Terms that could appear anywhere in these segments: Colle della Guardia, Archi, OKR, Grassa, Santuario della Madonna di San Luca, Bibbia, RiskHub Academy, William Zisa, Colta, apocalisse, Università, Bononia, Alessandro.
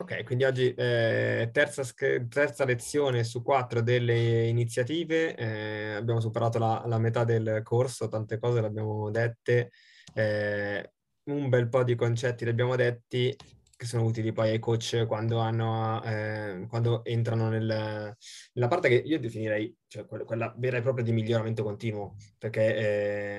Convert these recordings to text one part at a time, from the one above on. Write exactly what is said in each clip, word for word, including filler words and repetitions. Ok, quindi oggi eh, terza, terza lezione su quattro delle iniziative, eh, abbiamo superato la, la metà del corso, tante cose le abbiamo dette, eh, un bel po' di concetti li abbiamo detti che sono utili poi ai coach quando, hanno, eh, quando entrano nel, nella parte che io definirei, cioè quella vera e propria di miglioramento continuo, perché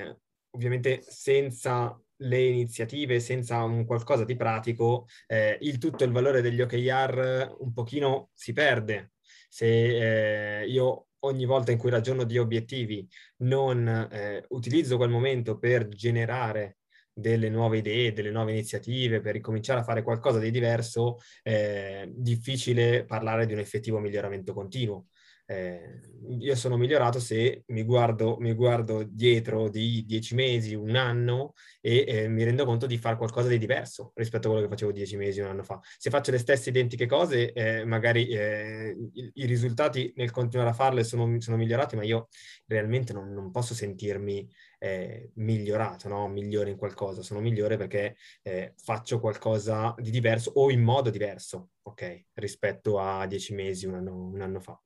eh, ovviamente senza le iniziative, senza un qualcosa di pratico, eh, il tutto il valore degli O K R un pochino si perde. Se eh, io ogni volta in cui ragiono di obiettivi non eh, utilizzo quel momento per generare delle nuove idee, delle nuove iniziative, per ricominciare a fare qualcosa di diverso, è eh, difficile parlare di un effettivo miglioramento continuo. Eh, io sono migliorato se mi guardo, mi guardo dietro di dieci mesi, un anno e eh, mi rendo conto di fare qualcosa di diverso rispetto a quello che facevo dieci mesi, un anno fa. Se faccio le stesse identiche cose, eh, magari eh, i, i risultati nel continuare a farle sono, sono migliorati, ma io realmente non, non posso sentirmi eh, migliorato, no? Migliore in qualcosa. Sono migliore perché eh, faccio qualcosa di diverso o in modo diverso, ok? Rispetto a dieci mesi, un anno, un anno fa.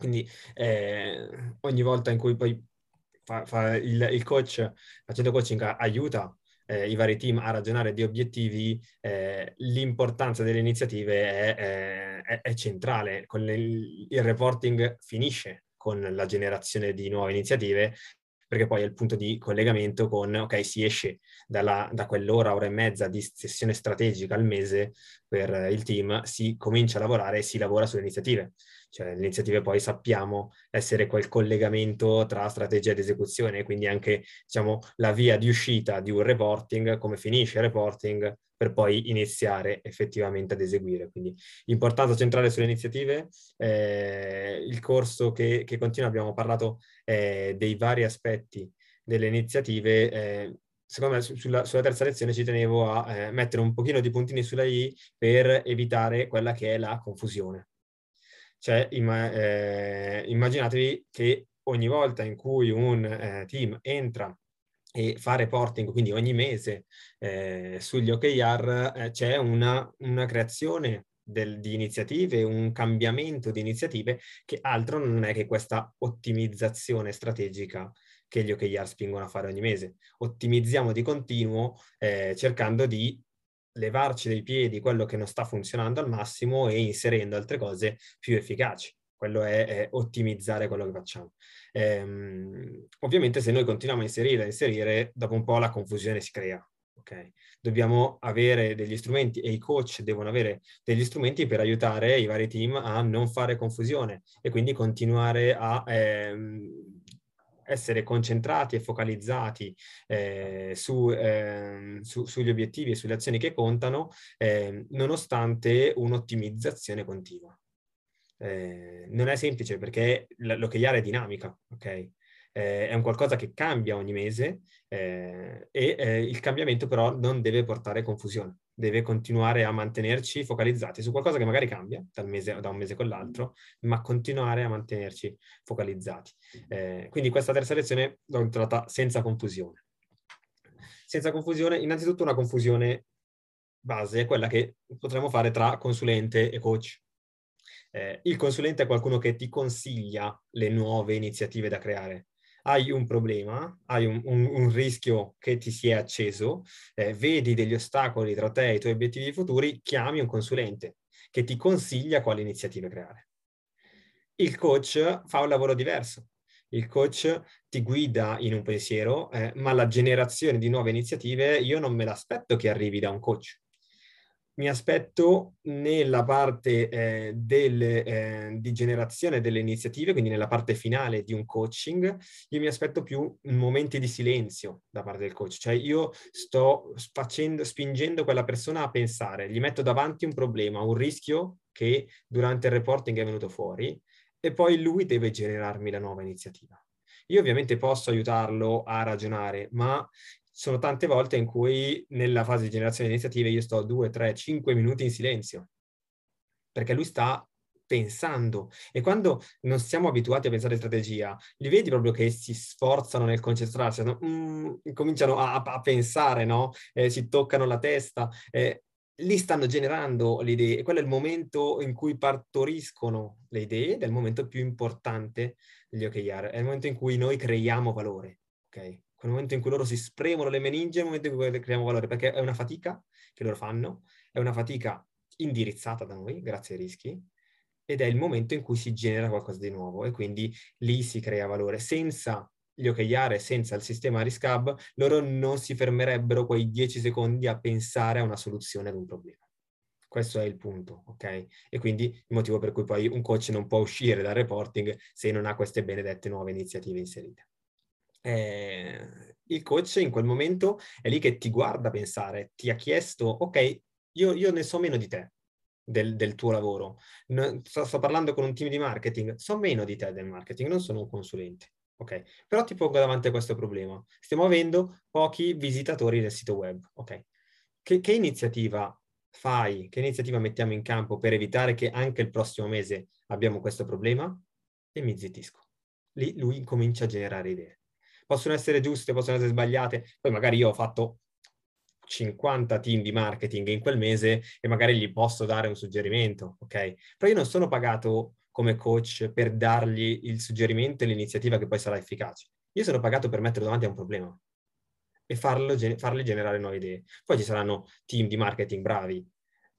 Quindi eh, ogni volta in cui poi fa, fa il, il coach, facendo coaching, aiuta eh, i vari team a ragionare di obiettivi, eh, l'importanza delle iniziative è, è, è centrale. Con il, il reporting finisce con la generazione di nuove iniziative, perché poi è il punto di collegamento con, ok, si esce dalla, da quell'ora, ora e mezza di sessione strategica al mese per il team, si comincia a lavorare e si lavora sulle iniziative. Cioè le iniziative poi sappiamo essere quel collegamento tra strategia ed esecuzione, quindi anche, diciamo, la via di uscita di un reporting, come finisce il reporting, per poi iniziare effettivamente ad eseguire. Quindi importanza centrale sulle iniziative. Eh, il corso che, che continua abbiamo parlato eh, dei vari aspetti delle iniziative. Eh, secondo me sulla, sulla terza lezione ci tenevo a eh, mettere un pochino di puntini sulla i per evitare quella che è la confusione. Cioè imma- eh, immaginatevi che ogni volta in cui un eh, team entra e fa reporting, quindi ogni mese eh, sugli O K R eh, c'è una, una creazione del, di iniziative, un cambiamento di iniziative che altro non è che questa ottimizzazione strategica che gli O K R spingono a fare ogni mese. Ottimizziamo di continuo eh, cercando di levarci dai piedi quello che non sta funzionando al massimo e inserendo altre cose più efficaci. Quello è, è ottimizzare quello che facciamo. Ehm, ovviamente se noi continuiamo a inserire, a inserire, dopo un po' la confusione si crea. Okay? Dobbiamo avere degli strumenti e i coach devono avere degli strumenti per aiutare i vari team a non fare confusione e quindi continuare a ehm, essere concentrati e focalizzati eh, su, eh, su, sugli obiettivi e sulle azioni che contano, eh, nonostante un'ottimizzazione continua. Eh, non è semplice perché l'O K R è dinamica, ok? Eh, è un qualcosa che cambia ogni mese eh, e eh, il cambiamento però non deve portare confusione, deve continuare a mantenerci focalizzati su qualcosa che magari cambia dal mese, da un mese con l'altro, ma continuare a mantenerci focalizzati. Eh, quindi questa terza lezione l'ho entrata senza confusione. Senza confusione, innanzitutto una confusione base è quella che potremmo fare tra consulente e coach. Eh, il consulente è qualcuno che ti consiglia le nuove iniziative da creare. Hai un problema, hai un, un, un rischio che ti si è acceso, eh, vedi degli ostacoli tra te e i tuoi obiettivi futuri, chiami un consulente che ti consiglia quali iniziative creare. Il coach fa un lavoro diverso. Il coach ti guida in un pensiero, eh, ma la generazione di nuove iniziative io non me l'aspetto che arrivi da un coach. mi aspetto nella parte eh, del, eh, di generazione delle iniziative, quindi nella parte finale di un coaching, io mi aspetto più momenti di silenzio da parte del coach. Cioè io sto facendo, spingendo quella persona a pensare, gli metto davanti un problema, un rischio che durante il reporting è venuto fuori e poi lui deve generarmi la nuova iniziativa. Io ovviamente posso aiutarlo a ragionare, ma sono tante volte in cui nella fase di generazione di iniziative io sto due, tre, cinque minuti in silenzio, perché lui sta pensando. E quando non siamo abituati a pensare strategia, li vedi proprio che si sforzano nel concentrarsi, no? mm, cominciano a, a pensare, no? Eh, si toccano la testa, eh, lì stanno generando le idee. E quello è il momento in cui partoriscono le idee ed è il momento più importante degli O K R, è il momento in cui noi creiamo valore, ok? Quel momento in cui loro si spremono le meningi è il momento in cui creiamo valore, perché è una fatica che loro fanno, è una fatica indirizzata da noi, grazie ai rischi, ed è il momento in cui si genera qualcosa di nuovo e quindi lì si crea valore. Senza gli O K R, senza il sistema RiskHub, loro non si fermerebbero quei dieci secondi a pensare a una soluzione ad un problema. Questo è il punto, ok? E quindi il motivo per cui poi un coach non può uscire dal reporting se non ha queste benedette nuove iniziative inserite. Eh, il coach in quel momento è lì che ti guarda a pensare, ti ha chiesto, ok, io, io ne so meno di te, del, del tuo lavoro, no, sto, sto parlando con un team di marketing, so meno di te del marketing, non sono un consulente, ok, però ti pongo davanti a questo problema, stiamo avendo pochi visitatori del sito web, ok, che, che iniziativa fai, che iniziativa mettiamo in campo per evitare che anche il prossimo mese abbiamo questo problema? E mi zittisco, lì lui comincia a generare idee. Possono essere giuste, possono essere sbagliate. Poi magari io ho fatto cinquanta team di marketing in quel mese e magari gli posso dare un suggerimento, ok? Però io non sono pagato come coach per dargli il suggerimento e l'iniziativa che poi sarà efficace. Io sono pagato per metterlo davanti a un problema e farlo, fargli generare nuove idee. Poi ci saranno team di marketing bravi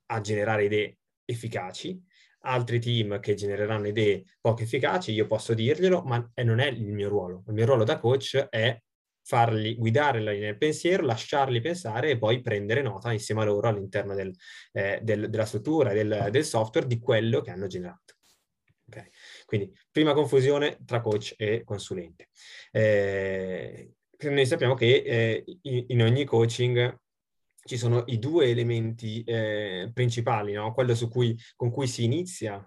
a generare idee efficaci, altri team che genereranno idee poco efficaci, io posso dirglielo, ma non è il mio ruolo. Il mio ruolo da coach è farli guidare la linea del pensiero, lasciarli pensare e poi prendere nota insieme a loro all'interno del, eh, del, della struttura, del, del software, di quello che hanno generato. Okay. Quindi, prima confusione tra coach e consulente. Eh, noi sappiamo che eh, in ogni coaching ci sono i due elementi eh, principali, no? Quello su cui, con cui si inizia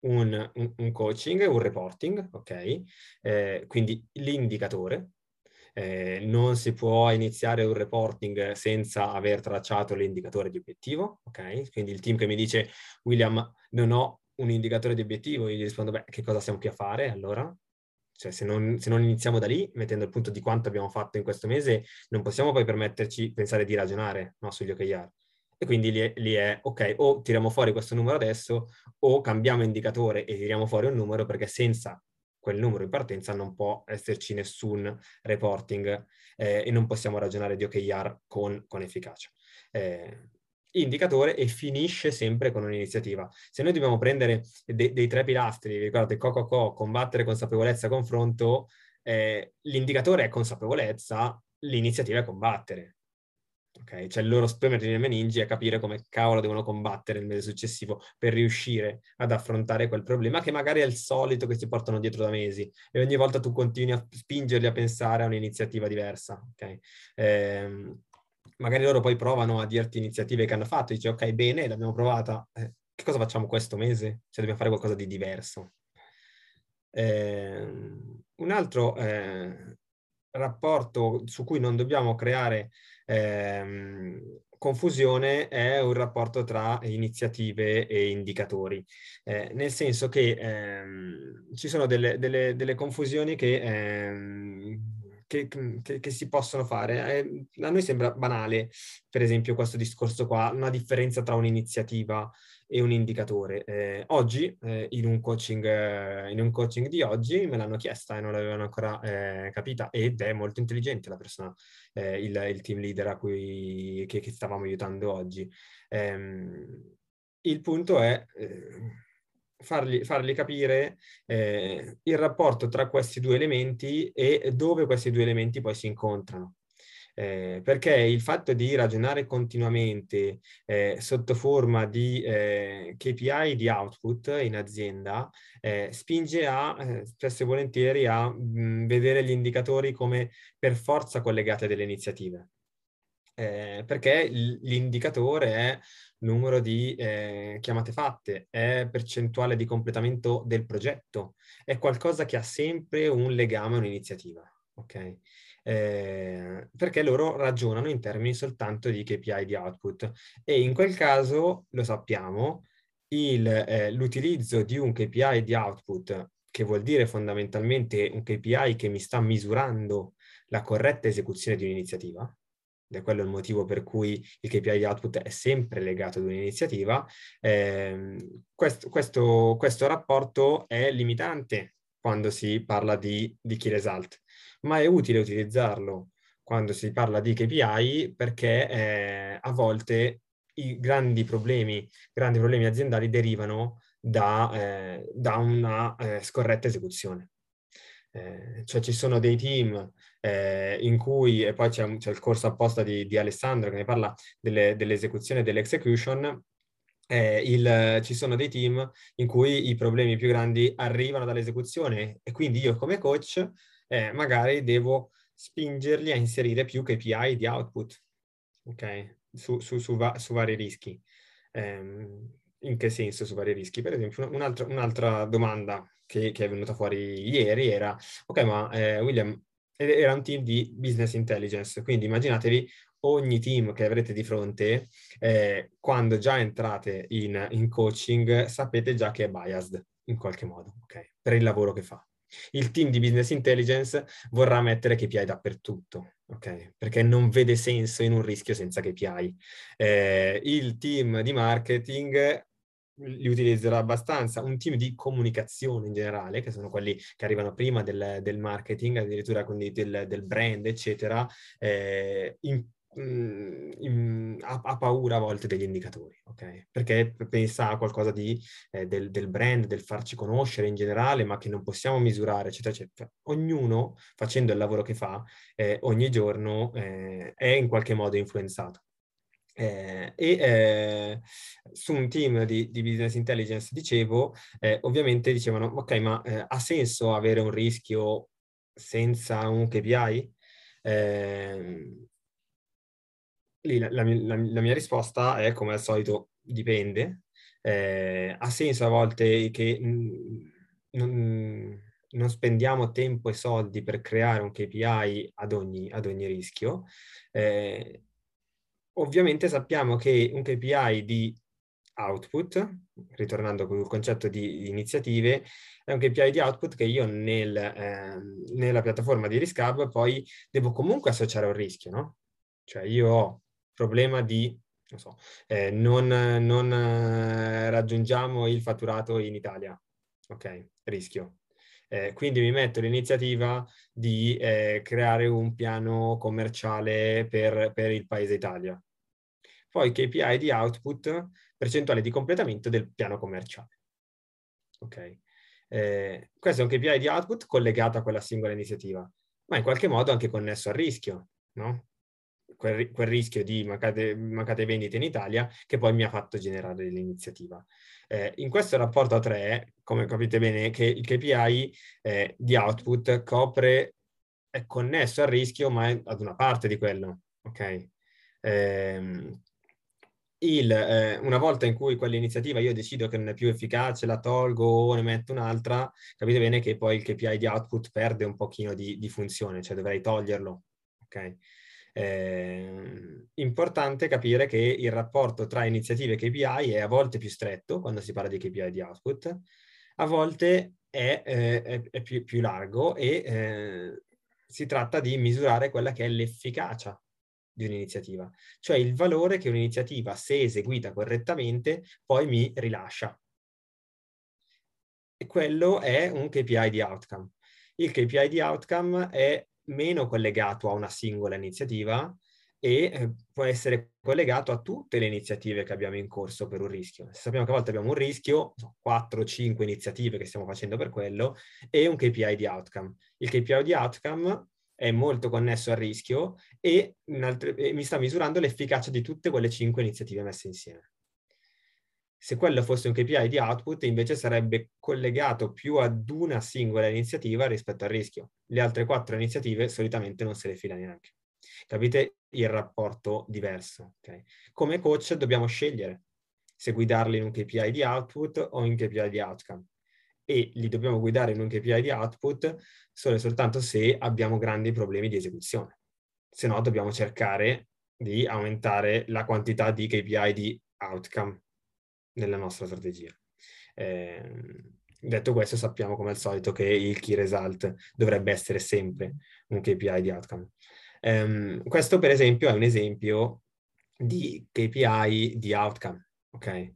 un, un, un coaching e un reporting, ok? Eh, quindi l'indicatore. Eh, non si può iniziare un reporting senza aver tracciato l'indicatore di obiettivo, ok? Quindi il team che mi dice, William, non ho un indicatore di obiettivo, io gli rispondo, beh, che cosa siamo qui a fare allora? Cioè se non, se non iniziamo da lì, mettendo il punto di quanto abbiamo fatto in questo mese, non possiamo poi permetterci, pensare di ragionare, no, sugli O K R. E quindi lì è, lì è, ok, o tiriamo fuori questo numero adesso, o cambiamo indicatore e tiriamo fuori un numero, perché senza quel numero in partenza non può esserci nessun reporting eh, e non possiamo ragionare di O K R con, con efficacia. Eh, indicatore, e finisce sempre con un'iniziativa. Se noi dobbiamo prendere de- dei tre pilastri, ricordate, co-co-co, combattere, consapevolezza, confronto, eh, l'indicatore è consapevolezza, l'iniziativa è combattere. Ok? Cioè il loro spremergli le meningi è capire come cavolo devono combattere il mese successivo per riuscire ad affrontare quel problema che magari è il solito che si portano dietro da mesi e ogni volta tu continui a spingerli a pensare a un'iniziativa diversa. Ok? Eh, magari loro poi provano a dirti iniziative che hanno fatto, dici ok, bene, l'abbiamo provata, eh, che cosa facciamo questo mese? Cioè dobbiamo fare qualcosa di diverso. Eh, un altro eh, rapporto su cui non dobbiamo creare eh, confusione è un rapporto tra iniziative e indicatori, eh, nel senso che eh, ci sono delle, delle, delle confusioni che... Eh, Che, che, che si possono fare. Eh, a noi sembra banale, per esempio, questo discorso qua, una differenza tra un'iniziativa e un indicatore. Eh, oggi, eh, in, un coaching, eh, in un coaching di oggi, me l'hanno chiesta e non l'avevano ancora eh, capita, ed è molto intelligente la persona, eh, il, il team leader a cui che, che stavamo aiutando oggi. Eh, il punto è... Eh, Fargli, fargli capire eh, il rapporto tra questi due elementi e dove questi due elementi poi si incontrano. eh, perché il fatto di ragionare continuamente eh, sotto forma di eh, K P I di output in azienda eh, spinge a, eh, spesso e volentieri, a mh, vedere gli indicatori come per forza collegati a delle iniziative. Eh, perché l'indicatore è numero di eh, chiamate fatte, è percentuale di completamento del progetto, è qualcosa che ha sempre un legame a un'iniziativa, ok? Eh, perché loro ragionano in termini soltanto di K P I di output, e in quel caso, lo sappiamo, il, eh, l'utilizzo di un K P I di output, che vuol dire fondamentalmente un K P I che mi sta misurando la corretta esecuzione di un'iniziativa, ed è quello il motivo per cui il K P I di output è sempre legato ad un'iniziativa, eh, questo, questo, questo rapporto è limitante quando si parla di, di key result, ma è utile utilizzarlo quando si parla di K P I, perché eh, a volte i grandi problemi, grandi problemi aziendali derivano da, eh, da una eh, scorretta esecuzione. Eh, cioè ci sono dei team eh, in cui, e poi c'è, c'è il corso apposta di, di Alessandro che ne parla delle, dell'esecuzione e dell'execution, eh, il, ci sono dei team in cui i problemi più grandi arrivano dall'esecuzione, e quindi io come coach eh, magari devo spingerli a inserire più K P I di output, ok? Su, su, su, va, su vari rischi. Eh, in che senso su vari rischi? Per esempio un'altra, un'altra domanda Che, che è venuta fuori ieri era, ok, ma eh, William, era un team di business intelligence, quindi immaginatevi ogni team che avrete di fronte, eh, quando già entrate in, in coaching, sapete già che è biased in qualche modo, ok, per il lavoro che fa. Il team di business intelligence vorrà mettere K P I dappertutto, ok? Perché non vede senso in un rischio senza K P I. Eh, il team di marketing li utilizzerà abbastanza, un team di comunicazione in generale, che sono quelli che arrivano prima del, del marketing, addirittura quindi del, del brand, eccetera, eh, in, in, ha, ha paura a volte degli indicatori, ok? Perché pensa a qualcosa di, eh, del, del brand, del farci conoscere in generale, ma che non possiamo misurare, eccetera, eccetera. Ognuno, facendo il lavoro che fa, eh, ogni giorno eh, è in qualche modo influenzato. Eh, e eh, su un team di, di business intelligence, dicevo, eh, ovviamente dicevano, ok, ma eh, ha senso avere un rischio senza un K P I? Eh, lì la, la, la, la mia risposta è, come al solito, dipende. Eh, ha senso a volte che mh, non, non spendiamo tempo e soldi per creare un K P I ad ogni, ad ogni rischio. Eh, Ovviamente sappiamo che un K P I di output, ritornando con il concetto di iniziative, è un K P I di output che io nel, eh, nella piattaforma di RiskHub poi devo comunque associare a un rischio, no? Cioè io ho problema di, non so, eh, non, non eh, raggiungiamo il fatturato in Italia, ok, rischio. Eh, quindi mi metto l'iniziativa di eh, creare un piano commerciale per, per il paese Italia. Poi K P I di output, percentuale di completamento del piano commerciale. Ok. Eh, questo è un K P I di output collegato a quella singola iniziativa, ma in qualche modo anche connesso al rischio, no? Quel, quel rischio di mancate, mancate vendite in Italia che poi mi ha fatto generare l'iniziativa. Eh, in questo rapporto a tre, come capite bene, che il K P I eh, di output copre, è connesso al rischio, ma è ad una parte di quello, ok? Eh, il, eh, una volta in cui quell'iniziativa io decido che non è più efficace, la tolgo o ne metto un'altra, capite bene che poi il K P I di output perde un pochino di, di funzione, cioè dovrei toglierlo, ok? Eh, importante capire che il rapporto tra iniziative e K P I è a volte più stretto quando si parla di K P I di output, a volte è, eh, è, è più, più largo e eh, si tratta di misurare quella che è l'efficacia di un'iniziativa, cioè il valore che un'iniziativa, se eseguita correttamente, poi mi rilascia. E quello è un K P I di outcome. Il K P I di outcome è meno collegato a una singola iniziativa e eh, può essere collegato a tutte le iniziative che abbiamo in corso per un rischio. Se sappiamo che a volte abbiamo un rischio, quattro cinque iniziative che stiamo facendo per quello, e un K P I di outcome. Il K P I di outcome è molto connesso al rischio e, in altre, e mi sta misurando l'efficacia di tutte quelle cinque iniziative messe insieme. Se quello fosse un K P I di output, invece sarebbe collegato più ad una singola iniziativa rispetto al rischio. Le altre quattro iniziative solitamente non se le fila neanche. Capite il rapporto diverso? Okay? Come coach dobbiamo scegliere se guidarli in un K P I di output o in K P I di outcome. E li dobbiamo guidare in un K P I di output solo e soltanto se abbiamo grandi problemi di esecuzione. Se no dobbiamo cercare di aumentare la quantità di K P I di outcome nella nostra strategia. Eh, detto questo, sappiamo come al solito che il key result dovrebbe essere sempre un K P I di outcome. Eh, questo per esempio è un esempio di K P I di outcome, ok?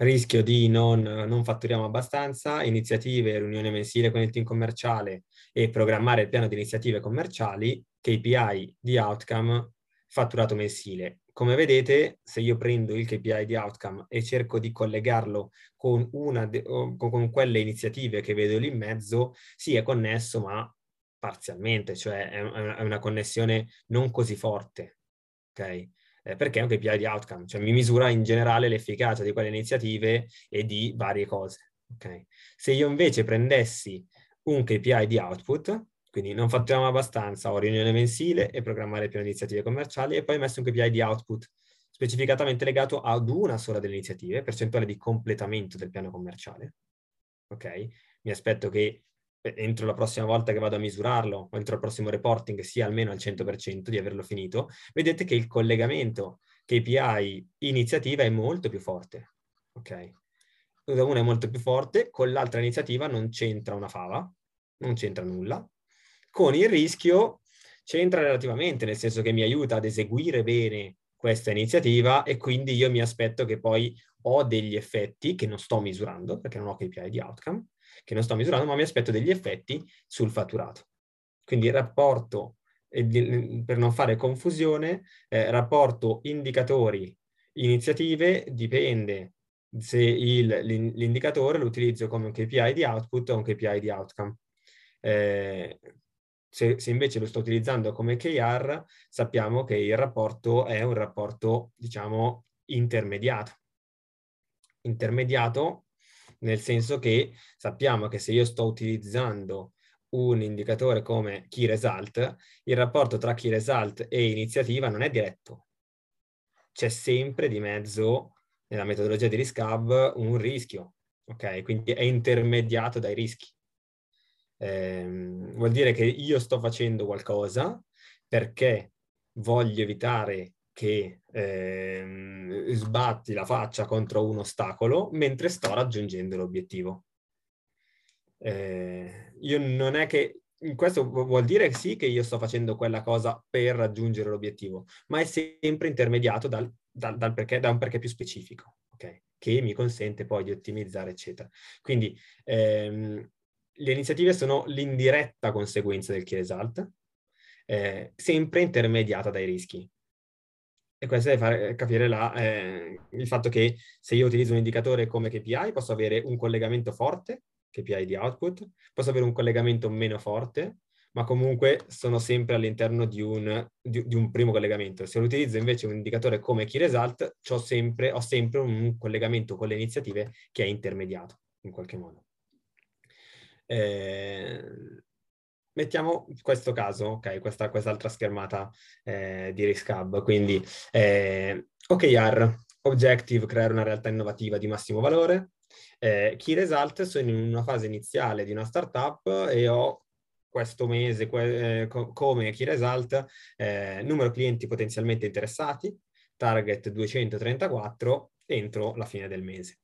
Rischio di non, non fatturiamo abbastanza, iniziative, riunione mensile con il team commerciale e programmare il piano di iniziative commerciali, K P I di outcome, fatturato mensile. Come vedete, se io prendo il K P I di outcome e cerco di collegarlo con, una de- con quelle iniziative che vedo lì in mezzo, sì, è connesso, ma parzialmente, cioè è una connessione non così forte, ok? Perché è un K P I di outcome, cioè mi misura in generale l'efficacia di quelle iniziative e di varie cose, ok? Se io invece prendessi un K P I di output, quindi non fatturiamo abbastanza, ho riunione mensile e programmare più iniziative commerciali e poi ho messo un K P I di output specificatamente legato ad una sola delle iniziative, percentuale di completamento del piano commerciale. Ok? Mi aspetto che entro la prossima volta che vado a misurarlo o entro il prossimo reporting sia almeno al cento per cento di averlo finito. Vedete che il collegamento K P I iniziativa è molto più forte. Ok? Una è molto più forte, con l'altra iniziativa non c'entra una fava, non c'entra nulla. Con il rischio c'entra relativamente, nel senso che mi aiuta ad eseguire bene questa iniziativa e quindi io mi aspetto che poi ho degli effetti che non sto misurando, perché non ho K P I di outcome, che non sto misurando, ma mi aspetto degli effetti sul fatturato. Quindi il rapporto, per non fare confusione, eh, rapporto indicatori iniziative dipende se il, l'indicatore lo utilizzo come un K P I di output o un K P I di outcome. Eh, Se, se invece lo sto utilizzando come K R, sappiamo che il rapporto è un rapporto, diciamo, intermediato. Intermediato nel senso che sappiamo che se io sto utilizzando un indicatore come Key Result, il rapporto tra Key Result e iniziativa non è diretto. C'è sempre di mezzo, nella metodologia di RiskHub, un rischio, ok? Quindi è intermediato dai rischi. Eh, vuol dire che io sto facendo qualcosa perché voglio evitare che eh, sbatti la faccia contro un ostacolo mentre sto raggiungendo l'obiettivo. Eh, io non è che questo vuol dire sì che io sto facendo quella cosa per raggiungere l'obiettivo, ma è sempre intermediato dal, dal, dal perché, da un perché più specifico, okay? Che mi consente poi di ottimizzare, eccetera. Quindi ehm, le iniziative sono l'indiretta conseguenza del key result, eh, sempre intermediata dai rischi. E questo deve far capire la, eh, il fatto che se io utilizzo un indicatore come K P I posso avere un collegamento forte, K P I di output, posso avere un collegamento meno forte, ma comunque sono sempre all'interno di un, di, di un primo collegamento. Se utilizzo invece un indicatore come key result, c'ho sempre, ho sempre un collegamento con le iniziative che è intermediato in qualche modo. Eh, mettiamo questo caso, ok, questa quest'altra schermata eh, di RiskHub, quindi eh, O K R, Objective, creare una realtà innovativa di massimo valore, eh, Key Result, sono in una fase iniziale di una startup e ho questo mese que- eh, co- come Key Result eh, numero clienti potenzialmente interessati, target duecentotrentaquattro entro la fine del mese.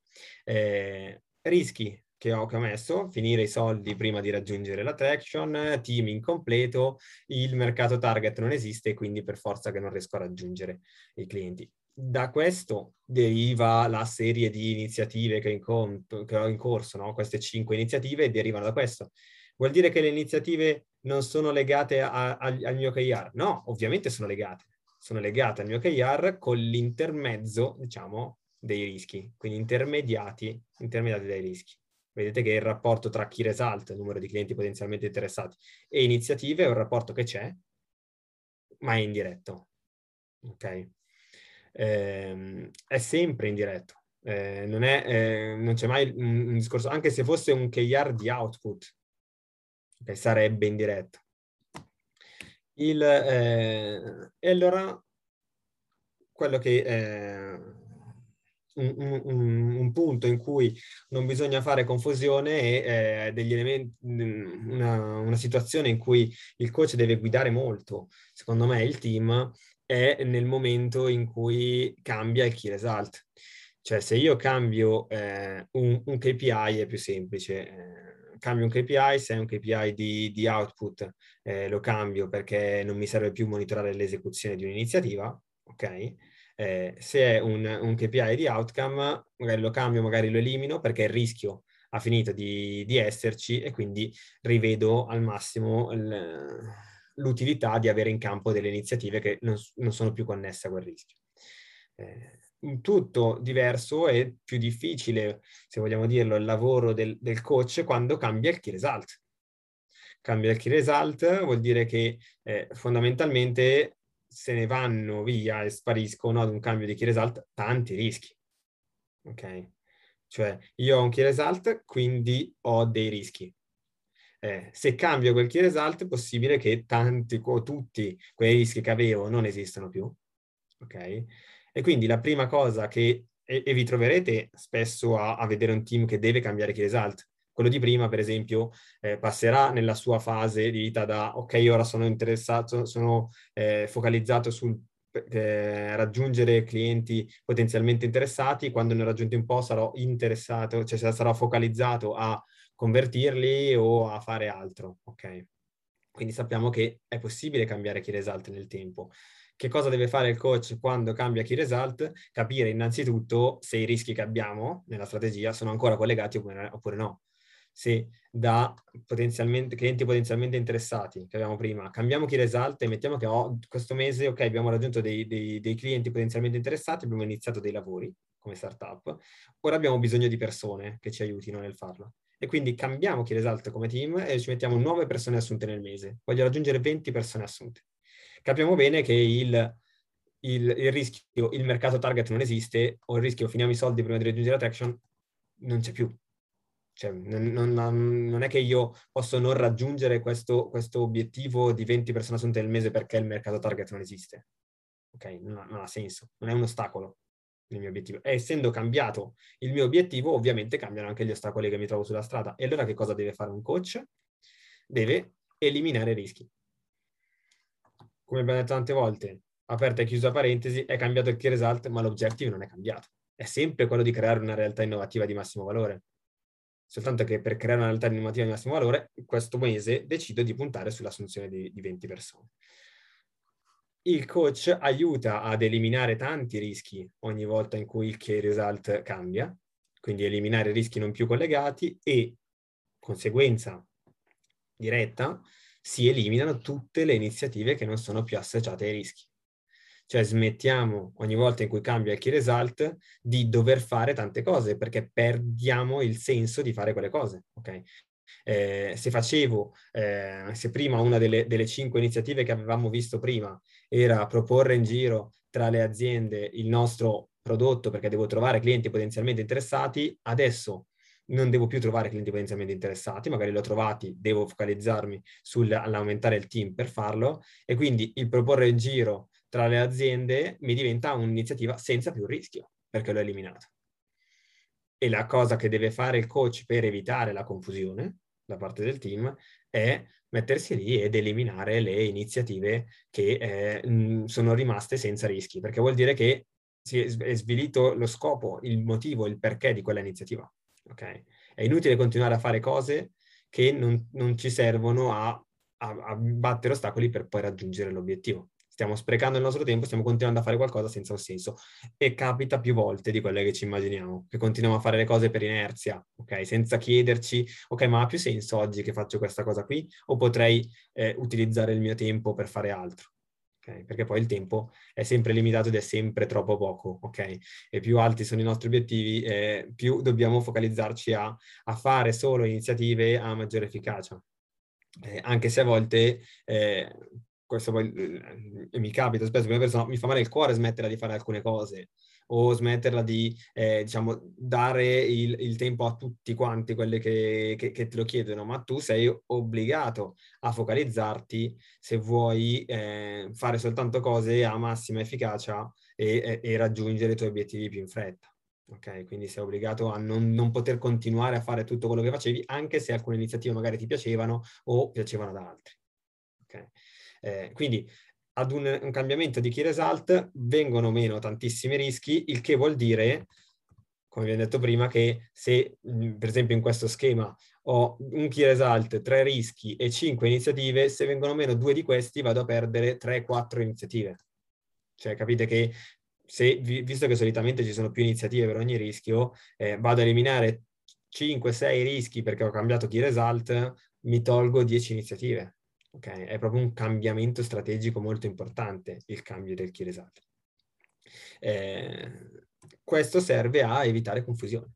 Eh, rischi che ho messo, finire i soldi prima di raggiungere la traction, team incompleto, il mercato target non esiste e quindi per forza che non riesco a raggiungere i clienti. Da questo deriva la serie di iniziative che, incontro, che ho in corso, no? Queste cinque iniziative derivano da questo. Vuol dire che le iniziative non sono legate a, a, al mio K R? No, ovviamente sono legate. Sono legate al mio K R con l'intermezzo, diciamo, dei rischi, quindi intermediati, intermediati dai rischi. vedete che il rapporto tra key result, numero di clienti potenzialmente interessati, e iniziative è un rapporto che c'è, ma è indiretto. Ok? Eh, è sempre indiretto. Eh, non è, eh, non c'è mai un, un discorso, anche se fosse un K R di output, okay, sarebbe indiretto. Il, eh, e allora quello che eh, un, un, un punto in cui non bisogna fare confusione è eh, degli elementi, una, una situazione in cui il coach deve guidare molto, secondo me, il team, è nel momento in cui cambia il key result. Cioè, se io cambio eh, un, un K P I è più semplice, eh, cambio un K P I, se è un K P I di, di output eh, lo cambio perché non mi serve più monitorare l'esecuzione di un'iniziativa, ok? Eh, se è un, un K P I di outcome, magari lo cambio, magari lo elimino perché il rischio ha finito di, di esserci e quindi rivedo al massimo l'utilità di avere in campo delle iniziative che non, non sono più connesse a quel rischio. Eh, tutto diverso e più difficile, se vogliamo dirlo, il lavoro del, del coach quando cambia il key result. Cambia il key result vuol dire che eh, fondamentalmente se ne vanno via e spariscono ad un cambio di key result tanti rischi. Ok? Cioè io ho un key result, quindi ho dei rischi. Eh, se cambio quel key result è possibile che tanti o tutti quei rischi che avevo non esistano più. Ok? E quindi la prima cosa che, e, e vi troverete spesso a, a vedere un team che deve cambiare key result, quello di prima per esempio eh, passerà nella sua fase di vita da ok, ora sono interessato, sono eh, focalizzato sul eh, raggiungere clienti potenzialmente interessati, quando ne ho raggiunti un po' sarò interessato, cioè sarò focalizzato a convertirli o a fare altro, ok? Quindi sappiamo che è possibile cambiare key result nel tempo. Che cosa deve fare il coach quando cambia key result? Capire innanzitutto se i rischi che abbiamo nella strategia sono ancora collegati oppure no. Se da potenzialmente, clienti potenzialmente interessati che abbiamo prima, cambiamo key result e mettiamo che oh, questo mese ok, abbiamo raggiunto dei, dei, dei clienti potenzialmente interessati, abbiamo iniziato dei lavori come startup, ora abbiamo bisogno di persone che ci aiutino nel farlo. E quindi cambiamo key result come team e ci mettiamo nuove persone assunte nel mese. Voglio raggiungere venti persone assunte. Capiamo bene che il, il, il rischio, il mercato target non esiste, o il rischio finiamo i soldi prima di raggiungere l'attraction, non c'è più. Cioè, non, non, non è che io posso non raggiungere questo, questo obiettivo di venti persone assunte nel mese perché il mercato target non esiste. Ok? Non, non ha senso, non è un ostacolo nel mio obiettivo. E essendo cambiato il mio obiettivo, ovviamente cambiano anche gli ostacoli che mi trovo sulla strada. E allora che cosa deve fare un coach? Deve eliminare i rischi. Come abbiamo detto tante volte, aperta e chiusa parentesi, è cambiato il key result, ma l'objective non è cambiato. È sempre quello di creare una realtà innovativa di massimo valore. Soltanto che per creare una realtà innovativa di massimo valore, questo mese decido di puntare sull'assunzione di, di venti persone. Il coach aiuta ad eliminare tanti rischi ogni volta in cui il key result cambia, quindi eliminare rischi non più collegati e, conseguenza diretta, si eliminano tutte le iniziative che non sono più associate ai rischi. Cioè smettiamo, ogni volta in cui cambia il key result, di dover fare tante cose, perché perdiamo il senso di fare quelle cose. Okay? Eh, se facevo, eh, se prima una delle, delle cinque iniziative che avevamo visto prima era proporre in giro tra le aziende il nostro prodotto perché devo trovare clienti potenzialmente interessati, adesso non devo più trovare clienti potenzialmente interessati, magari li ho trovati, devo focalizzarmi sull'aumentare il team per farlo e quindi il proporre in giro tra le aziende mi diventa un'iniziativa senza più rischio, perché l'ho eliminato. E la cosa che deve fare il coach per evitare la confusione da parte del team è mettersi lì ed eliminare le iniziative che eh, sono rimaste senza rischi, perché vuol dire che si è svilito lo scopo, il motivo, il perché di quella iniziativa. Okay. È inutile continuare a fare cose che non, non ci servono a, a, a battere ostacoli per poi raggiungere l'obiettivo. Stiamo sprecando il nostro tempo, stiamo continuando a fare qualcosa senza un senso e capita più volte di quelle che ci immaginiamo, che continuiamo a fare le cose per inerzia, ok? Senza chiederci, ok, ma ha più senso oggi che faccio questa cosa qui o potrei eh, utilizzare il mio tempo per fare altro? okay? Perché poi il tempo è sempre limitato ed è sempre troppo poco, ok? E più alti sono i nostri obiettivi, eh, più dobbiamo focalizzarci a, a fare solo iniziative a maggiore efficacia. Eh, anche se a volte, eh, questo poi eh, mi capita spesso, una persona mi fa male il cuore smetterla di fare alcune cose, o smetterla di, eh, diciamo, dare il, il tempo a tutti quanti quelli che, che, che te lo chiedono, ma tu sei obbligato a focalizzarti se vuoi eh, fare soltanto cose a massima efficacia e, e, e raggiungere i tuoi obiettivi più in fretta. Ok, quindi sei obbligato a non, non poter continuare a fare tutto quello che facevi, anche se alcune iniziative magari ti piacevano o piacevano ad altri. Okay. Eh, quindi ad un, un cambiamento di key result vengono meno tantissimi rischi, il che vuol dire, come vi ho detto prima, che se per esempio in questo schema ho un key result, tre rischi e cinque iniziative, se vengono meno due di questi vado a perdere tre quattro iniziative. Cioè capite che se, visto che solitamente ci sono più iniziative per ogni rischio, eh, vado a eliminare cinque sei rischi perché ho cambiato key result, mi tolgo dieci iniziative. Okay? È proprio un cambiamento strategico molto importante il cambio del key result. Eh, questo serve a evitare confusione.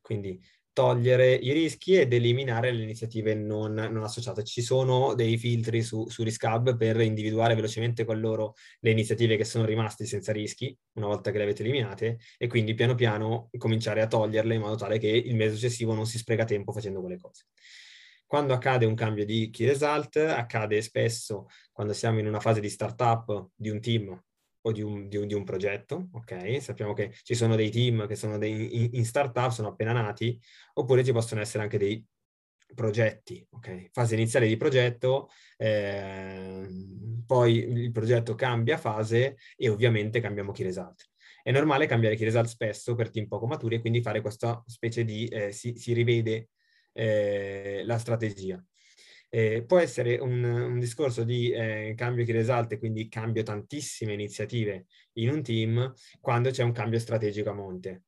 Quindi togliere i rischi ed eliminare le iniziative non, non associate. Ci sono dei filtri su, su RiskHub per individuare velocemente con loro le iniziative che sono rimaste senza rischi, una volta che le avete eliminate, e quindi piano piano cominciare a toglierle in modo tale che il mese successivo non si spreca tempo facendo quelle cose. Quando accade un cambio di key result, accade spesso quando siamo in una fase di startup di un team, o di un, di, un, di un progetto, ok? Sappiamo che ci sono dei team che sono dei, in, in startup, sono appena nati, oppure ci possono essere anche dei progetti, ok? Fase iniziale di progetto, eh, poi il progetto cambia fase e ovviamente cambiamo key result. È normale cambiare key result spesso per team poco maturi e quindi fare questa specie di, eh, si, si rivede eh, la strategia. Eh, può essere un, un discorso di eh, cambio che risalta, quindi cambio tantissime iniziative in un team quando c'è un cambio strategico a monte.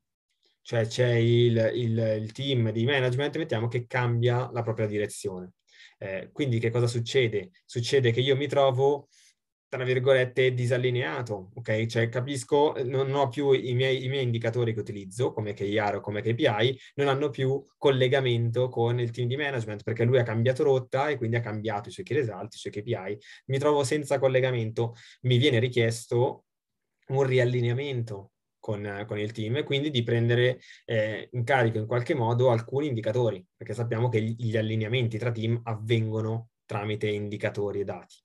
Cioè c'è il, il, il team di management, mettiamo, che cambia la propria direzione. Eh, quindi che cosa succede? Succede che io mi trovo, tra virgolette, disallineato, ok? Cioè capisco, non ho più i miei, i miei indicatori che utilizzo, come K R o come K P I, non hanno più collegamento con il team di management, perché lui ha cambiato rotta e quindi ha cambiato i suoi key result, i suoi K P I. Mi trovo senza collegamento, mi viene richiesto un riallineamento con, con il team e quindi di prendere eh, in carico in qualche modo alcuni indicatori, perché sappiamo che gli allineamenti tra team avvengono tramite indicatori e dati.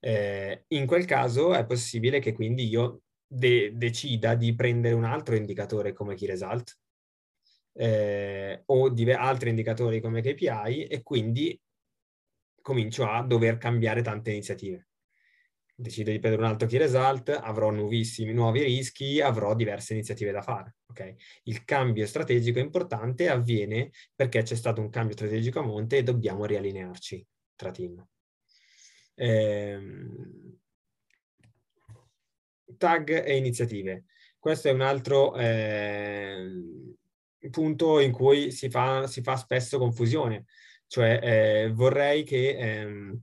Eh, in quel caso è possibile che quindi io de- decida di prendere un altro indicatore come key result eh, o di altri indicatori come K P I e quindi comincio a dover cambiare tante iniziative. Decido di prendere un altro key result, avrò nuovissimi, nuovi rischi, avrò diverse iniziative da fare. Okay? Il cambio strategico importante avviene perché c'è stato un cambio strategico a monte e dobbiamo riallinearci tra team. Eh, tag e iniziative. Questo è un altro eh, punto in cui si fa, si fa spesso confusione, cioè eh, vorrei che eh,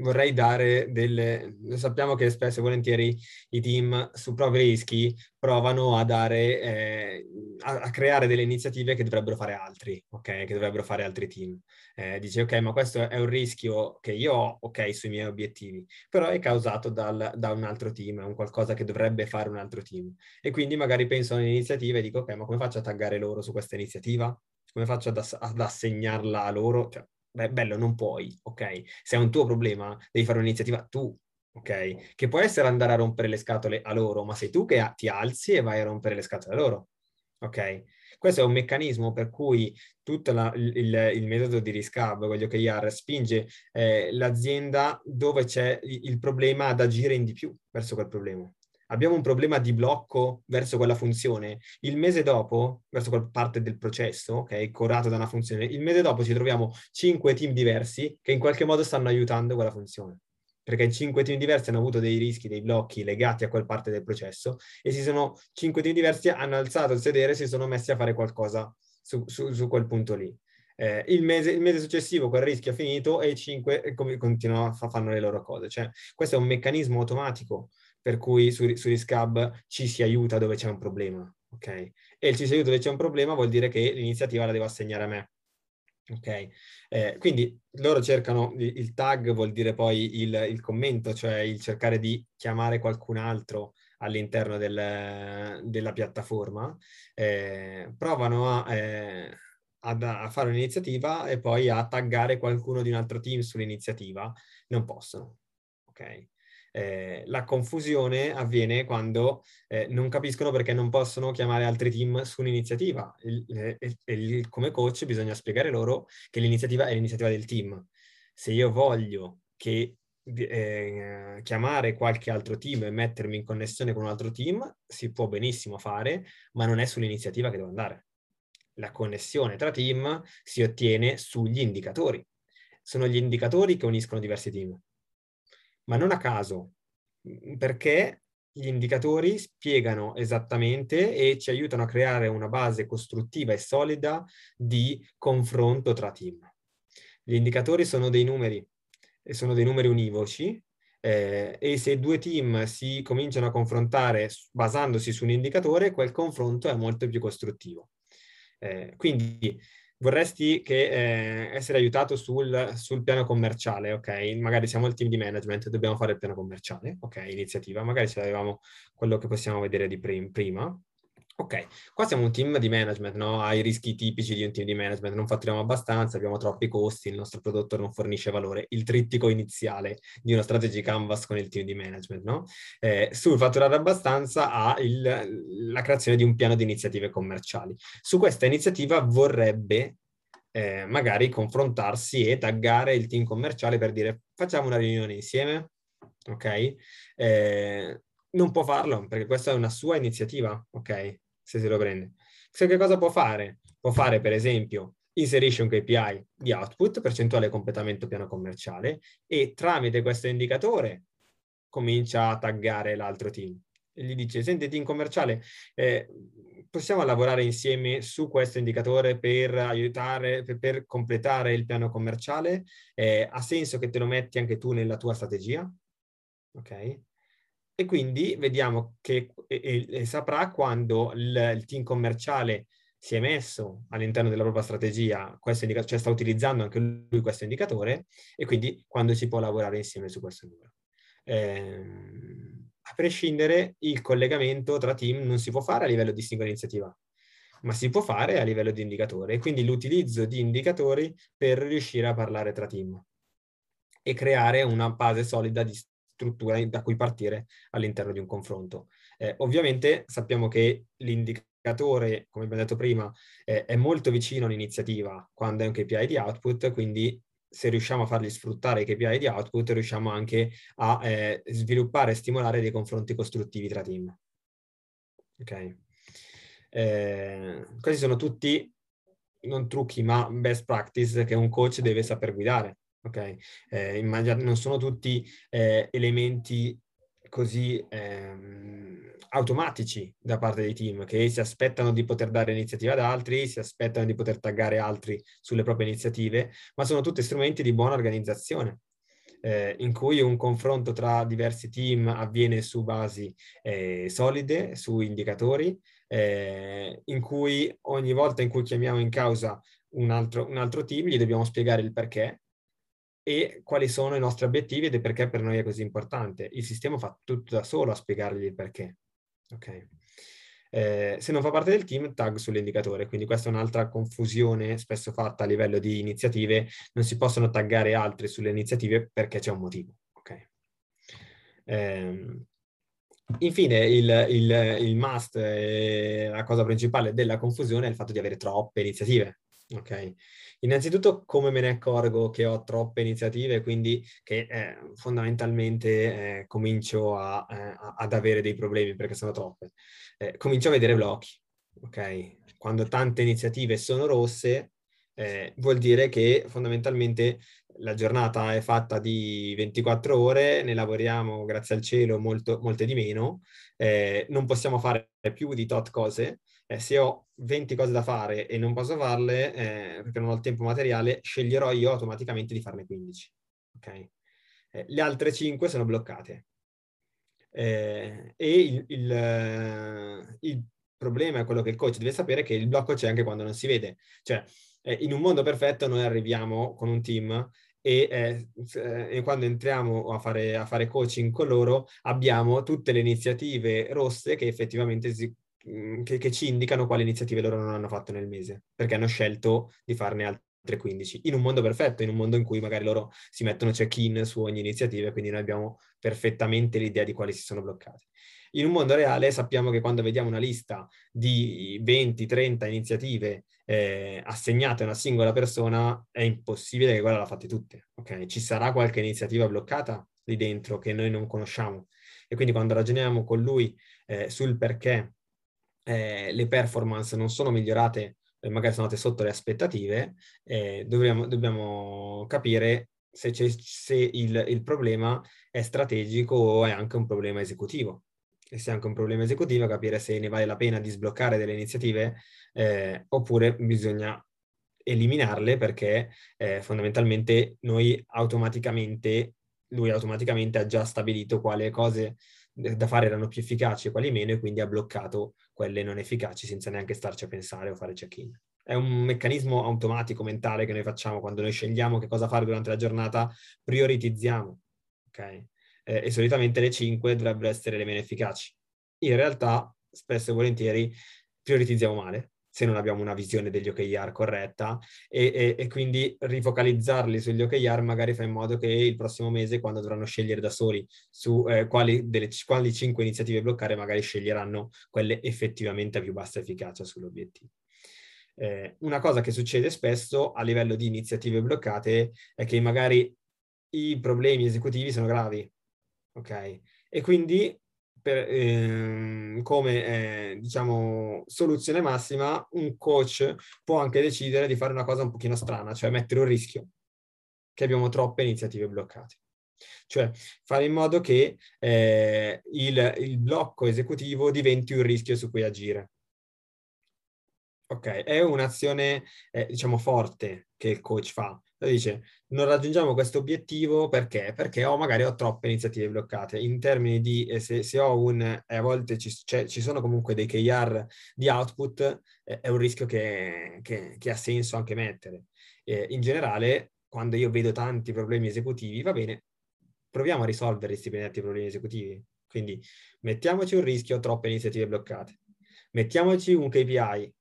vorrei dare delle... Sappiamo che spesso e volentieri i team su propri rischi provano a dare eh, a, a creare delle iniziative che dovrebbero fare altri, ok? Che dovrebbero fare altri team. Eh, dice, ok, ma questo è un rischio che io ho, ok, sui miei obiettivi, però è causato dal, da un altro team, è un qualcosa che dovrebbe fare un altro team. E quindi magari penso a un'iniziativa e dico, ok, ma come faccio a taggare loro su questa iniziativa? Come faccio ad, ass- ad assegnarla a loro? Cioè, beh, bello, non puoi, ok? Se è un tuo problema, devi fare un'iniziativa tu, ok? Che può essere andare a rompere le scatole a loro, ma sei tu che a- ti alzi e vai a rompere le scatole a loro, ok? Questo è un meccanismo per cui tutto la, il, il metodo di RiskHub, con gli O K R, spinge eh, l'azienda dove c'è il problema ad agire in di più verso quel problema. Abbiamo un problema di blocco verso quella funzione, il mese dopo, verso quella parte del processo che è curato da una funzione, il mese dopo ci troviamo cinque team diversi che in qualche modo stanno aiutando quella funzione, perché cinque team diversi hanno avuto dei rischi, dei blocchi legati a quella parte del processo e si sono cinque team diversi hanno alzato il sedere e si sono messi a fare qualcosa su, su, su quel punto lì. eh, il, mese, il mese successivo quel rischio è finito e i cinque continuano a fa, fanno le loro cose. Cioè, questo è un meccanismo automatico per cui su, su RiskHub ci si aiuta dove c'è un problema, ok? E il ci si aiuta dove c'è un problema vuol dire che l'iniziativa la devo assegnare a me. Ok, eh, quindi loro cercano il, il tag, vuol dire poi il, il commento, cioè il cercare di chiamare qualcun altro all'interno del, della piattaforma, eh, provano a, eh, ad, a fare un'iniziativa e poi a taggare qualcuno di un altro team sull'iniziativa, non possono. Ok, eh, la confusione avviene quando eh, non capiscono perché non possono chiamare altri team su un'iniziativa. Come coach bisogna spiegare loro che l'iniziativa è l'iniziativa del team. Se io voglio che eh, chiamare qualche altro team e mettermi in connessione con un altro team, si può benissimo fare, ma non è sull'iniziativa che devo andare. La connessione tra team si ottiene sugli indicatori. Sono gli indicatori che uniscono diversi team. Ma non a caso, perché gli indicatori spiegano esattamente e ci aiutano a creare una base costruttiva e solida di confronto tra team. Gli indicatori sono dei numeri, e sono dei numeri univoci, eh, e se due team si cominciano a confrontare basandosi su un indicatore, quel confronto è molto più costruttivo. Eh, quindi... Vorresti che, eh, essere aiutato sul, sul piano commerciale, ok? Magari siamo il team di management e dobbiamo fare il piano commerciale, ok? Iniziativa, magari ce l'avevamo quello che possiamo vedere di prim- prima. Ok, qua siamo un team di management, no? Hai i rischi tipici di un team di management, non fatturiamo abbastanza, abbiamo troppi costi, il nostro prodotto non fornisce valore, il trittico iniziale di uno strategy canvas con il team di management, no? Eh, sul fatturare abbastanza ha il, la creazione di un piano di iniziative commerciali. Su questa iniziativa vorrebbe eh, magari confrontarsi e taggare il team commerciale per dire facciamo una riunione insieme, ok? Eh, non può farlo perché questa è una sua iniziativa, ok? Se se lo prende. Se che cosa può fare? Può fare, per esempio, inserisce un K P I di output, percentuale completamento piano commerciale, e tramite questo indicatore comincia a taggare l'altro team. E gli dice, senti team commerciale, eh, possiamo lavorare insieme su questo indicatore per aiutare, per, per completare il piano commerciale? Eh, ha senso che te lo metti anche tu nella tua strategia? Ok? E quindi vediamo che e, e saprà quando il, il team commerciale si è messo all'interno della propria strategia, questo indicatore, cioè sta utilizzando anche lui questo indicatore, e quindi quando si può lavorare insieme su questo numero. Eh, a prescindere, il collegamento tra team non si può fare a livello di singola iniziativa, ma si può fare a livello di indicatore, e quindi l'utilizzo di indicatori per riuscire a parlare tra team e creare una base solida di struttura da cui partire all'interno di un confronto. Eh, ovviamente sappiamo che l'indicatore, come abbiamo detto prima, eh, è molto vicino all'iniziativa quando è un K P I di output, quindi se riusciamo a fargli sfruttare i K P I di output riusciamo anche a eh, sviluppare e stimolare dei confronti costruttivi tra team. Ok. Eh, questi sono tutti, non trucchi, ma best practice che un coach deve saper guidare. Ok, eh, immagino, non sono tutti eh, elementi così ehm, automatici da parte dei team che si aspettano di poter dare iniziativa ad altri, si aspettano di poter taggare altri sulle proprie iniziative, ma sono tutti strumenti di buona organizzazione, eh, in cui un confronto tra diversi team avviene su basi eh, solide, su indicatori, eh, in cui ogni volta in cui chiamiamo in causa un altro, un altro team gli dobbiamo spiegare il perché e quali sono i nostri obiettivi ed è perché per noi è così importante. Il sistema fa tutto da solo a spiegargli il perché. Okay. Eh, se non fa parte del team, tag sull'indicatore. Quindi questa è un'altra confusione spesso fatta a livello di iniziative. Non si possono taggare altri sulle iniziative perché c'è un motivo. Okay. Eh, infine, il, il, il must, eh, la cosa principale della confusione è il fatto di avere troppe iniziative. Ok, innanzitutto come me ne accorgo che ho troppe iniziative, quindi che eh, fondamentalmente eh, comincio a, eh, ad avere dei problemi perché sono troppe. Eh, comincio a vedere blocchi, ok? Quando tante iniziative sono rosse eh, vuol dire che fondamentalmente la giornata è fatta di ventiquattro ore, ne lavoriamo grazie al cielo molto, molte di meno, eh, non possiamo fare più di tot cose, eh, se ho venti cose da fare e non posso farle eh, perché non ho il tempo materiale, sceglierò io automaticamente di farne quindici. Okay? Eh, le altre cinque sono bloccate. Eh, e il, il, il problema è quello che il coach deve sapere, che il blocco c'è anche quando non si vede. Cioè, eh, in un mondo perfetto noi arriviamo con un team e, eh, e quando entriamo a fare, a fare coaching con loro abbiamo tutte le iniziative rosse che effettivamente si, che, che ci indicano quali iniziative loro non hanno fatto nel mese, perché hanno scelto di farne altre quindici. In un mondo perfetto, in un mondo in cui magari loro si mettono check-in su ogni iniziativa, quindi noi abbiamo perfettamente l'idea di quali si sono bloccati. In un mondo reale sappiamo che quando vediamo una lista di venti trenta iniziative eh, assegnate a una singola persona, è impossibile che quella la fate tutte. Okay? Ci sarà qualche iniziativa bloccata lì dentro che noi non conosciamo. E quindi quando ragioniamo con lui eh, sul perché eh, le performance non sono migliorate, eh, magari sono andate sotto le aspettative, eh, dobbiamo, dobbiamo capire se, c'è, se il, il problema è strategico o è anche un problema esecutivo. E se è anche un problema esecutivo, capire se ne vale la pena di sbloccare delle iniziative eh, oppure bisogna eliminarle, perché eh, fondamentalmente noi automaticamente, lui automaticamente ha già stabilito quali cose da fare erano più efficaci e quali meno, e quindi ha bloccato quelle non efficaci senza neanche starci a pensare o fare check-in. È un meccanismo automatico mentale che noi facciamo quando noi scegliamo che cosa fare durante la giornata, prioritizziamo, ok? Eh, e solitamente le cinque dovrebbero essere le meno efficaci. In realtà, spesso e volentieri, prioritizziamo male, se non abbiamo una visione degli O K R corretta, e, e, e quindi rifocalizzarli sugli O K R magari fa in modo che il prossimo mese, quando dovranno scegliere da soli su eh, quali, delle, quali cinque iniziative bloccare, magari sceglieranno quelle effettivamente a più bassa efficacia sull'obiettivo. Eh, una cosa che succede spesso a livello di iniziative bloccate è che magari i problemi esecutivi sono gravi, ok? E quindi per, ehm, come eh, diciamo soluzione massima, un coach può anche decidere di fare una cosa un pochino strana, cioè mettere un rischio che abbiamo troppe iniziative bloccate, cioè fare in modo che eh, il, il blocco esecutivo diventi un rischio su cui agire. Ok, è un'azione eh, diciamo forte che il coach fa. Dice, non raggiungiamo questo obiettivo perché? Perché ho, magari ho troppe iniziative bloccate. In termini di, eh, se, se ho un, eh, a volte ci, ci sono comunque dei K R di output, eh, è un rischio che, che, che ha senso anche mettere. Eh, in generale, quando io vedo tanti problemi esecutivi, va bene, proviamo a risolvere questi problemi esecutivi. Quindi mettiamoci un rischio, troppe iniziative bloccate. Mettiamoci un K P I,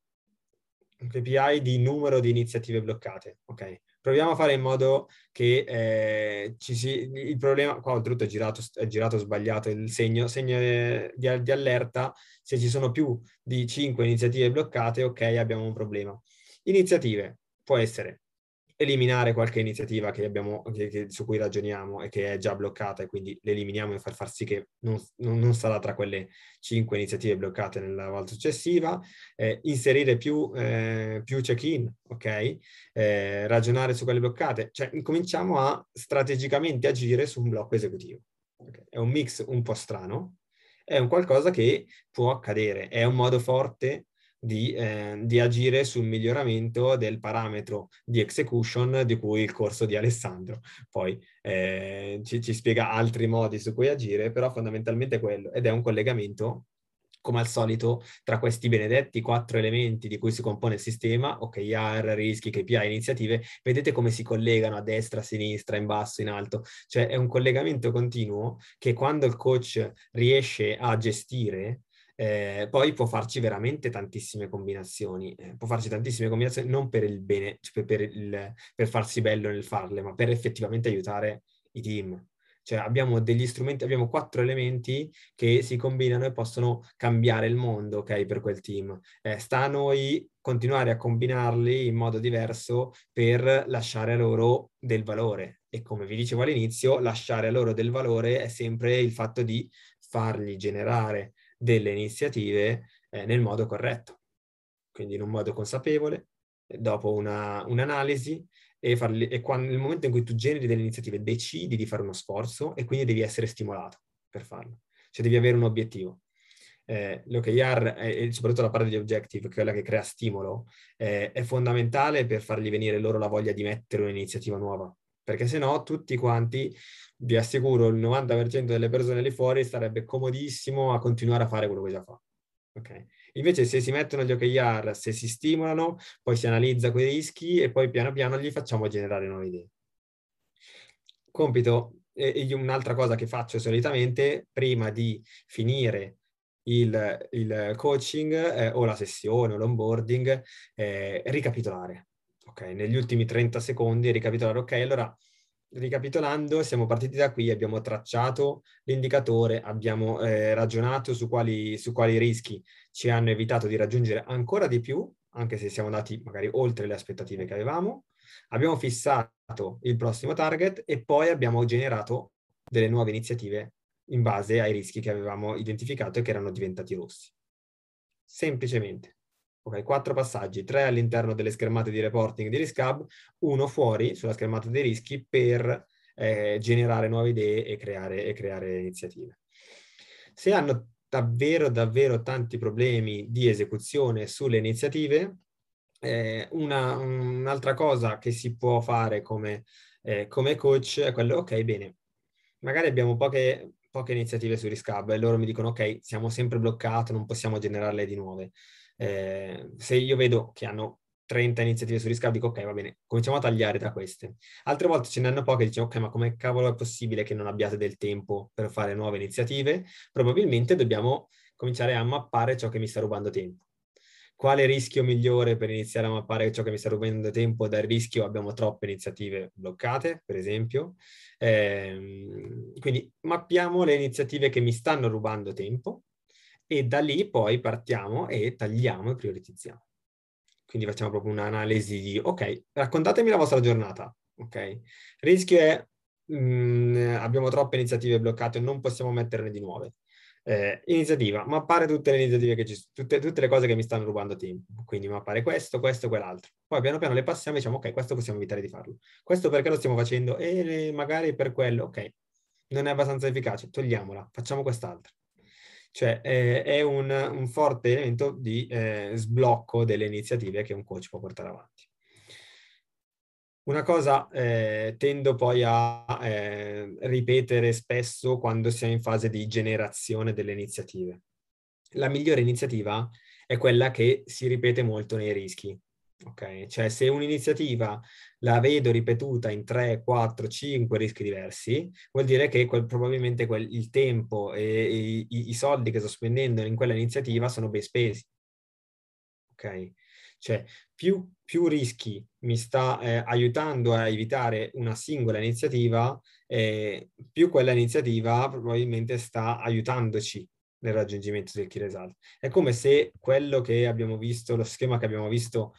un K P I di numero di iniziative bloccate, ok? Proviamo a fare in modo che eh, ci si, il problema, qua oltretutto è girato, è girato sbagliato il segno, segno di, di allerta, se ci sono più di cinque iniziative bloccate, ok, abbiamo un problema. Iniziative, può essere eliminare qualche iniziativa che abbiamo, che, che, su cui ragioniamo e che è già bloccata, e quindi l'eliminiamo e far, far sì che non, non, non sarà tra quelle cinque iniziative bloccate nella volta successiva. Eh, inserire più, eh, più check-in, ok? Eh, ragionare su quelle bloccate. Cioè, cominciamo a strategicamente agire su un blocco esecutivo. Okay? È un mix un po' strano, è un qualcosa che può accadere, è un modo forte Di, eh, di agire sul miglioramento del parametro di execution, di cui il corso di Alessandro poi eh, ci, ci spiega altri modi su cui agire, però fondamentalmente è quello, ed è un collegamento, come al solito, tra questi benedetti quattro elementi di cui si compone il sistema: O K R, rischi, K P I, iniziative. Vedete come si collegano a destra, a sinistra, in basso, in alto? Cioè è un collegamento continuo che, quando il coach riesce a gestire, Eh, poi può farci veramente tantissime combinazioni, eh, può farci tantissime combinazioni non per il bene, cioè per, il, per farsi bello nel farle, ma per effettivamente aiutare i team. Cioè abbiamo degli strumenti, abbiamo quattro elementi che si combinano e possono cambiare il mondo, ok, per quel team. Eh, sta a noi continuare a combinarli in modo diverso per lasciare a loro del valore. E come vi dicevo all'inizio, lasciare a loro del valore è sempre il fatto di fargli generare delle iniziative eh, nel modo corretto, quindi in un modo consapevole, dopo una, un'analisi, e, farli, e quando, nel momento in cui tu generi delle iniziative decidi di fare uno sforzo, e quindi devi essere stimolato per farlo, cioè devi avere un obiettivo. eh, l'O K R e soprattutto la parte di objective, quella che crea stimolo, eh, è fondamentale per fargli venire loro la voglia di mettere un'iniziativa nuova. Perché se no tutti quanti, vi assicuro, il novanta per cento delle persone lì fuori sarebbe comodissimo a continuare a fare quello che già fa. Okay. Invece se si mettono gli O K R, se si stimolano, poi si analizza quei rischi e poi piano piano gli facciamo generare nuove idee. Compito, e, e un'altra cosa che faccio solitamente, prima di finire il, il coaching eh, o la sessione o l'onboarding, eh, ricapitolare. Okay, negli ultimi trenta secondi ricapitolare, ok, allora ricapitolando siamo partiti da qui, abbiamo tracciato l'indicatore, abbiamo eh, ragionato su quali, su quali rischi ci hanno evitato di raggiungere ancora di più, anche se siamo andati magari oltre le aspettative che avevamo, abbiamo fissato il prossimo target e poi abbiamo generato delle nuove iniziative in base ai rischi che avevamo identificato e che erano diventati rossi. Semplicemente. Ok, quattro passaggi, tre all'interno delle schermate di reporting di RiskHub, uno fuori sulla schermata dei rischi per eh, generare nuove idee e creare, e creare iniziative. Se hanno davvero, davvero tanti problemi di esecuzione sulle iniziative, eh, una, un'altra cosa che si può fare come, eh, come coach è quello, ok, bene, magari abbiamo poche... poche iniziative su RiskHub e loro mi dicono ok, siamo sempre bloccati, non possiamo generarle di nuove. Eh, se io vedo che hanno trenta iniziative su RiskHub dico ok, va bene, cominciamo a tagliare da queste. Altre volte ce ne hanno poche e dicono ok, ma come cavolo è possibile che non abbiate del tempo per fare nuove iniziative? Probabilmente dobbiamo cominciare a mappare ciò che mi sta rubando tempo. Quale rischio migliore per iniziare a mappare ciò che mi sta rubando tempo dal rischio? Abbiamo troppe iniziative bloccate, per esempio. Eh, quindi mappiamo le iniziative che mi stanno rubando tempo e da lì poi partiamo e tagliamo e prioritizziamo. Quindi facciamo proprio un'analisi di, ok, raccontatemi la vostra giornata, ok? Rischio è, mh, abbiamo troppe iniziative bloccate, non possiamo metterne di nuove. Eh, iniziativa, mappare tutte le iniziative che ci, tutte, tutte le cose che mi stanno rubando tempo, quindi mappare questo, questo, quell'altro, poi piano piano le passiamo e diciamo ok, questo possiamo evitare di farlo, questo perché lo stiamo facendo e magari per quello, ok, non è abbastanza efficace, togliamola, facciamo quest'altra. Cioè eh, è un, un forte elemento di eh, sblocco delle iniziative che un coach può portare avanti. Una cosa eh, tendo poi a eh, ripetere spesso quando siamo in fase di generazione delle iniziative. La migliore iniziativa è quella che si ripete molto nei rischi. Okay? Cioè se un'iniziativa la vedo ripetuta in tre, quattro, cinque rischi diversi, vuol dire che quel, probabilmente quel, il tempo e, e i, i soldi che sto spendendo in quella iniziativa sono ben spesi. Ok? Cioè più, più rischi mi sta eh, aiutando a evitare una singola iniziativa, eh, più quella iniziativa probabilmente sta aiutandoci nel raggiungimento del key result. È come se quello che abbiamo visto, lo schema che abbiamo visto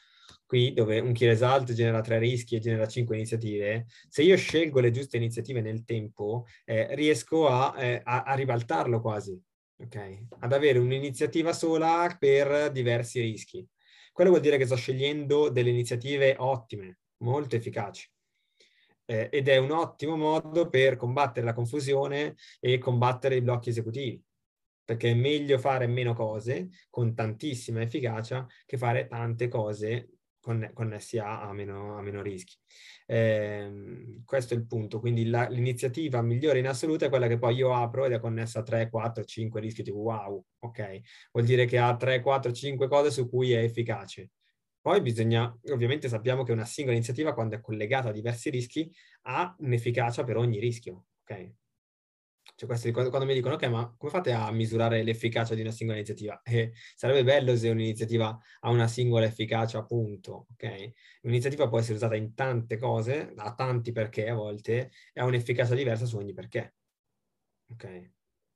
qui, dove un key result genera tre rischi e genera cinque iniziative, se io scelgo le giuste iniziative nel tempo, eh, riesco a, eh, a, a ribaltarlo quasi, okay? Ad avere un'iniziativa sola per diversi rischi. Quello vuol dire che sto scegliendo delle iniziative ottime, molto efficaci. Eh, ed è un ottimo modo per combattere la confusione e combattere i blocchi esecutivi. Perché è meglio fare meno cose con tantissima efficacia che fare tante cose con, connessi a, a, meno, a meno rischi. Eh, questo è il punto. Quindi la, l'iniziativa migliore in assoluto è quella che poi io apro ed è connessa a tre, quattro, cinque rischi, tipo wow, ok? Vuol dire che ha tre, quattro, cinque cose su cui è efficace. Poi bisogna, ovviamente sappiamo che una singola iniziativa quando è collegata a diversi rischi ha un'efficacia per ogni rischio, ok? Cioè questo, quando mi dicono, ok, ma come fate a misurare l'efficacia di una singola iniziativa? Eh, sarebbe bello se un'iniziativa ha una singola efficacia, appunto, ok? Un'iniziativa può essere usata in tante cose, da tanti perché a volte, e ha un'efficacia diversa su ogni perché, ok?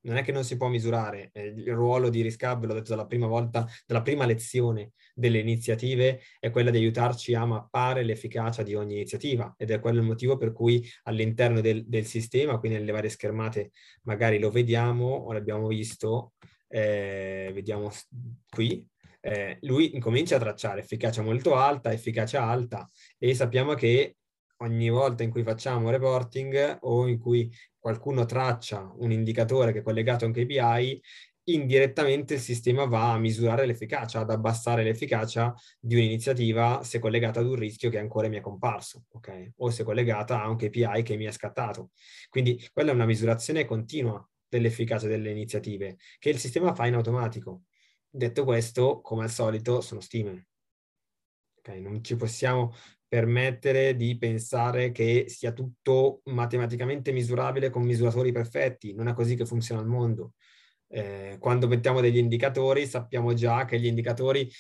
Non è che non si può misurare, eh, il ruolo di RiskHub, l'ho detto dalla prima volta, dalla prima lezione delle iniziative, è quella di aiutarci a mappare l'efficacia di ogni iniziativa ed è quello il motivo per cui all'interno del, del sistema, quindi nelle varie schermate magari lo vediamo o l'abbiamo visto, eh, vediamo qui, eh, lui incomincia a tracciare efficacia molto alta, efficacia alta e sappiamo che ogni volta in cui facciamo reporting o in cui qualcuno traccia un indicatore che è collegato a un K P I, indirettamente il sistema va a misurare l'efficacia, ad abbassare l'efficacia di un'iniziativa se collegata ad un rischio che ancora mi è comparso, ok? O se collegata a un K P I che mi è scattato. Quindi quella è una misurazione continua dell'efficacia delle iniziative che il sistema fa in automatico. Detto questo, come al solito, sono stime. Okay? Non ci possiamo permettere di pensare che sia tutto matematicamente misurabile con misuratori perfetti, non è così che funziona il mondo. Eh, quando mettiamo degli indicatori sappiamo già che gli indicatori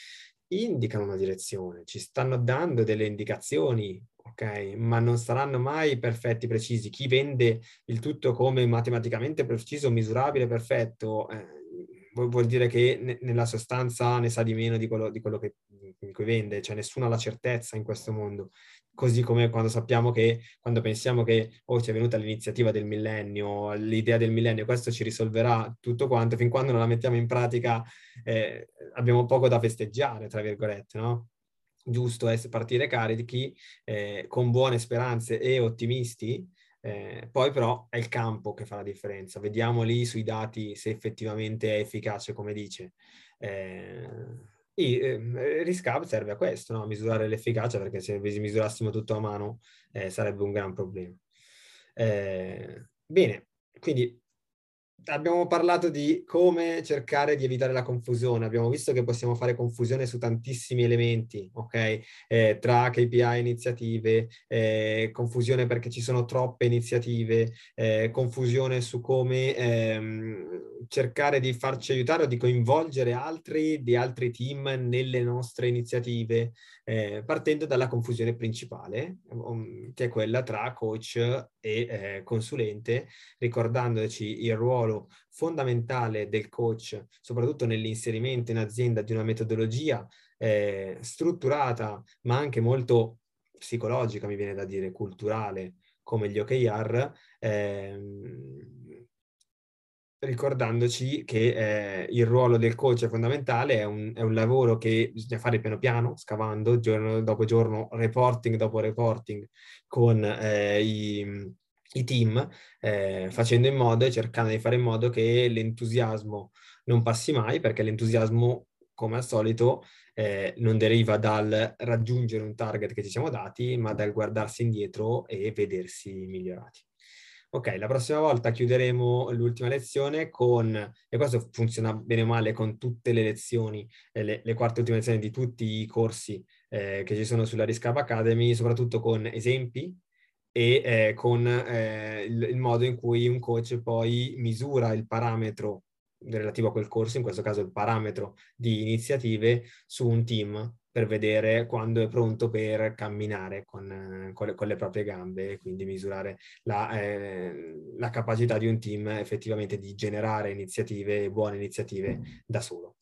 indicano una direzione, ci stanno dando delle indicazioni, ok? Ma non saranno mai perfetti, precisi. Chi vende il tutto come matematicamente preciso, misurabile, perfetto, eh, vuol dire che ne, nella sostanza ne sa di meno di quello, di quello che che vende, cioè nessuno ha la certezza in questo mondo, così come quando sappiamo che, quando pensiamo che oh, ci è venuta l'iniziativa del millennio, l'idea del millennio, questo ci risolverà tutto quanto, fin quando non la mettiamo in pratica eh, abbiamo poco da festeggiare, tra virgolette, no? Giusto è partire carichi, eh, con buone speranze e ottimisti, eh, poi però è il campo che fa la differenza, vediamo lì sui dati se effettivamente è efficace come dice. Eh, Eh, RiskHub serve a questo, no? A misurare l'efficacia, perché se misurassimo tutto a mano eh, sarebbe un gran problema. Eh, bene, quindi abbiamo parlato di come cercare di evitare la confusione, abbiamo visto che possiamo fare confusione su tantissimi elementi, ok? Eh, tra K P I, iniziative, eh, confusione perché ci sono troppe iniziative, eh, confusione su come ehm, cercare di farci aiutare o di coinvolgere altri di altri team nelle nostre iniziative, eh, partendo dalla confusione principale, um, che è quella tra coach e eh, consulente, ricordandoci il ruolo fondamentale del coach, soprattutto nell'inserimento in azienda di una metodologia eh, strutturata, ma anche molto psicologica, mi viene da dire, culturale, come gli O K R, ehm, ricordandoci che eh, il ruolo del coach è fondamentale, è un, è un lavoro che bisogna fare piano piano, scavando, giorno dopo giorno, reporting dopo reporting, con eh, i... i team, eh, facendo in modo e cercando di fare in modo che l'entusiasmo non passi mai, perché l'entusiasmo, come al solito, eh, non deriva dal raggiungere un target che ci siamo dati, ma dal guardarsi indietro e vedersi migliorati. Ok, la prossima volta chiuderemo l'ultima lezione con, e questo funziona bene o male con tutte le lezioni, le, le quarte ultime lezioni di tutti i corsi eh, che ci sono sulla RiskHub Academy, soprattutto con esempi, e eh, con eh, il, il modo in cui un coach poi misura il parametro relativo a quel corso, in questo caso il parametro di iniziative, su un team per vedere quando è pronto per camminare con, con, le, con le proprie gambe, e quindi misurare la, eh, la capacità di un team effettivamente di generare iniziative, buone iniziative da solo.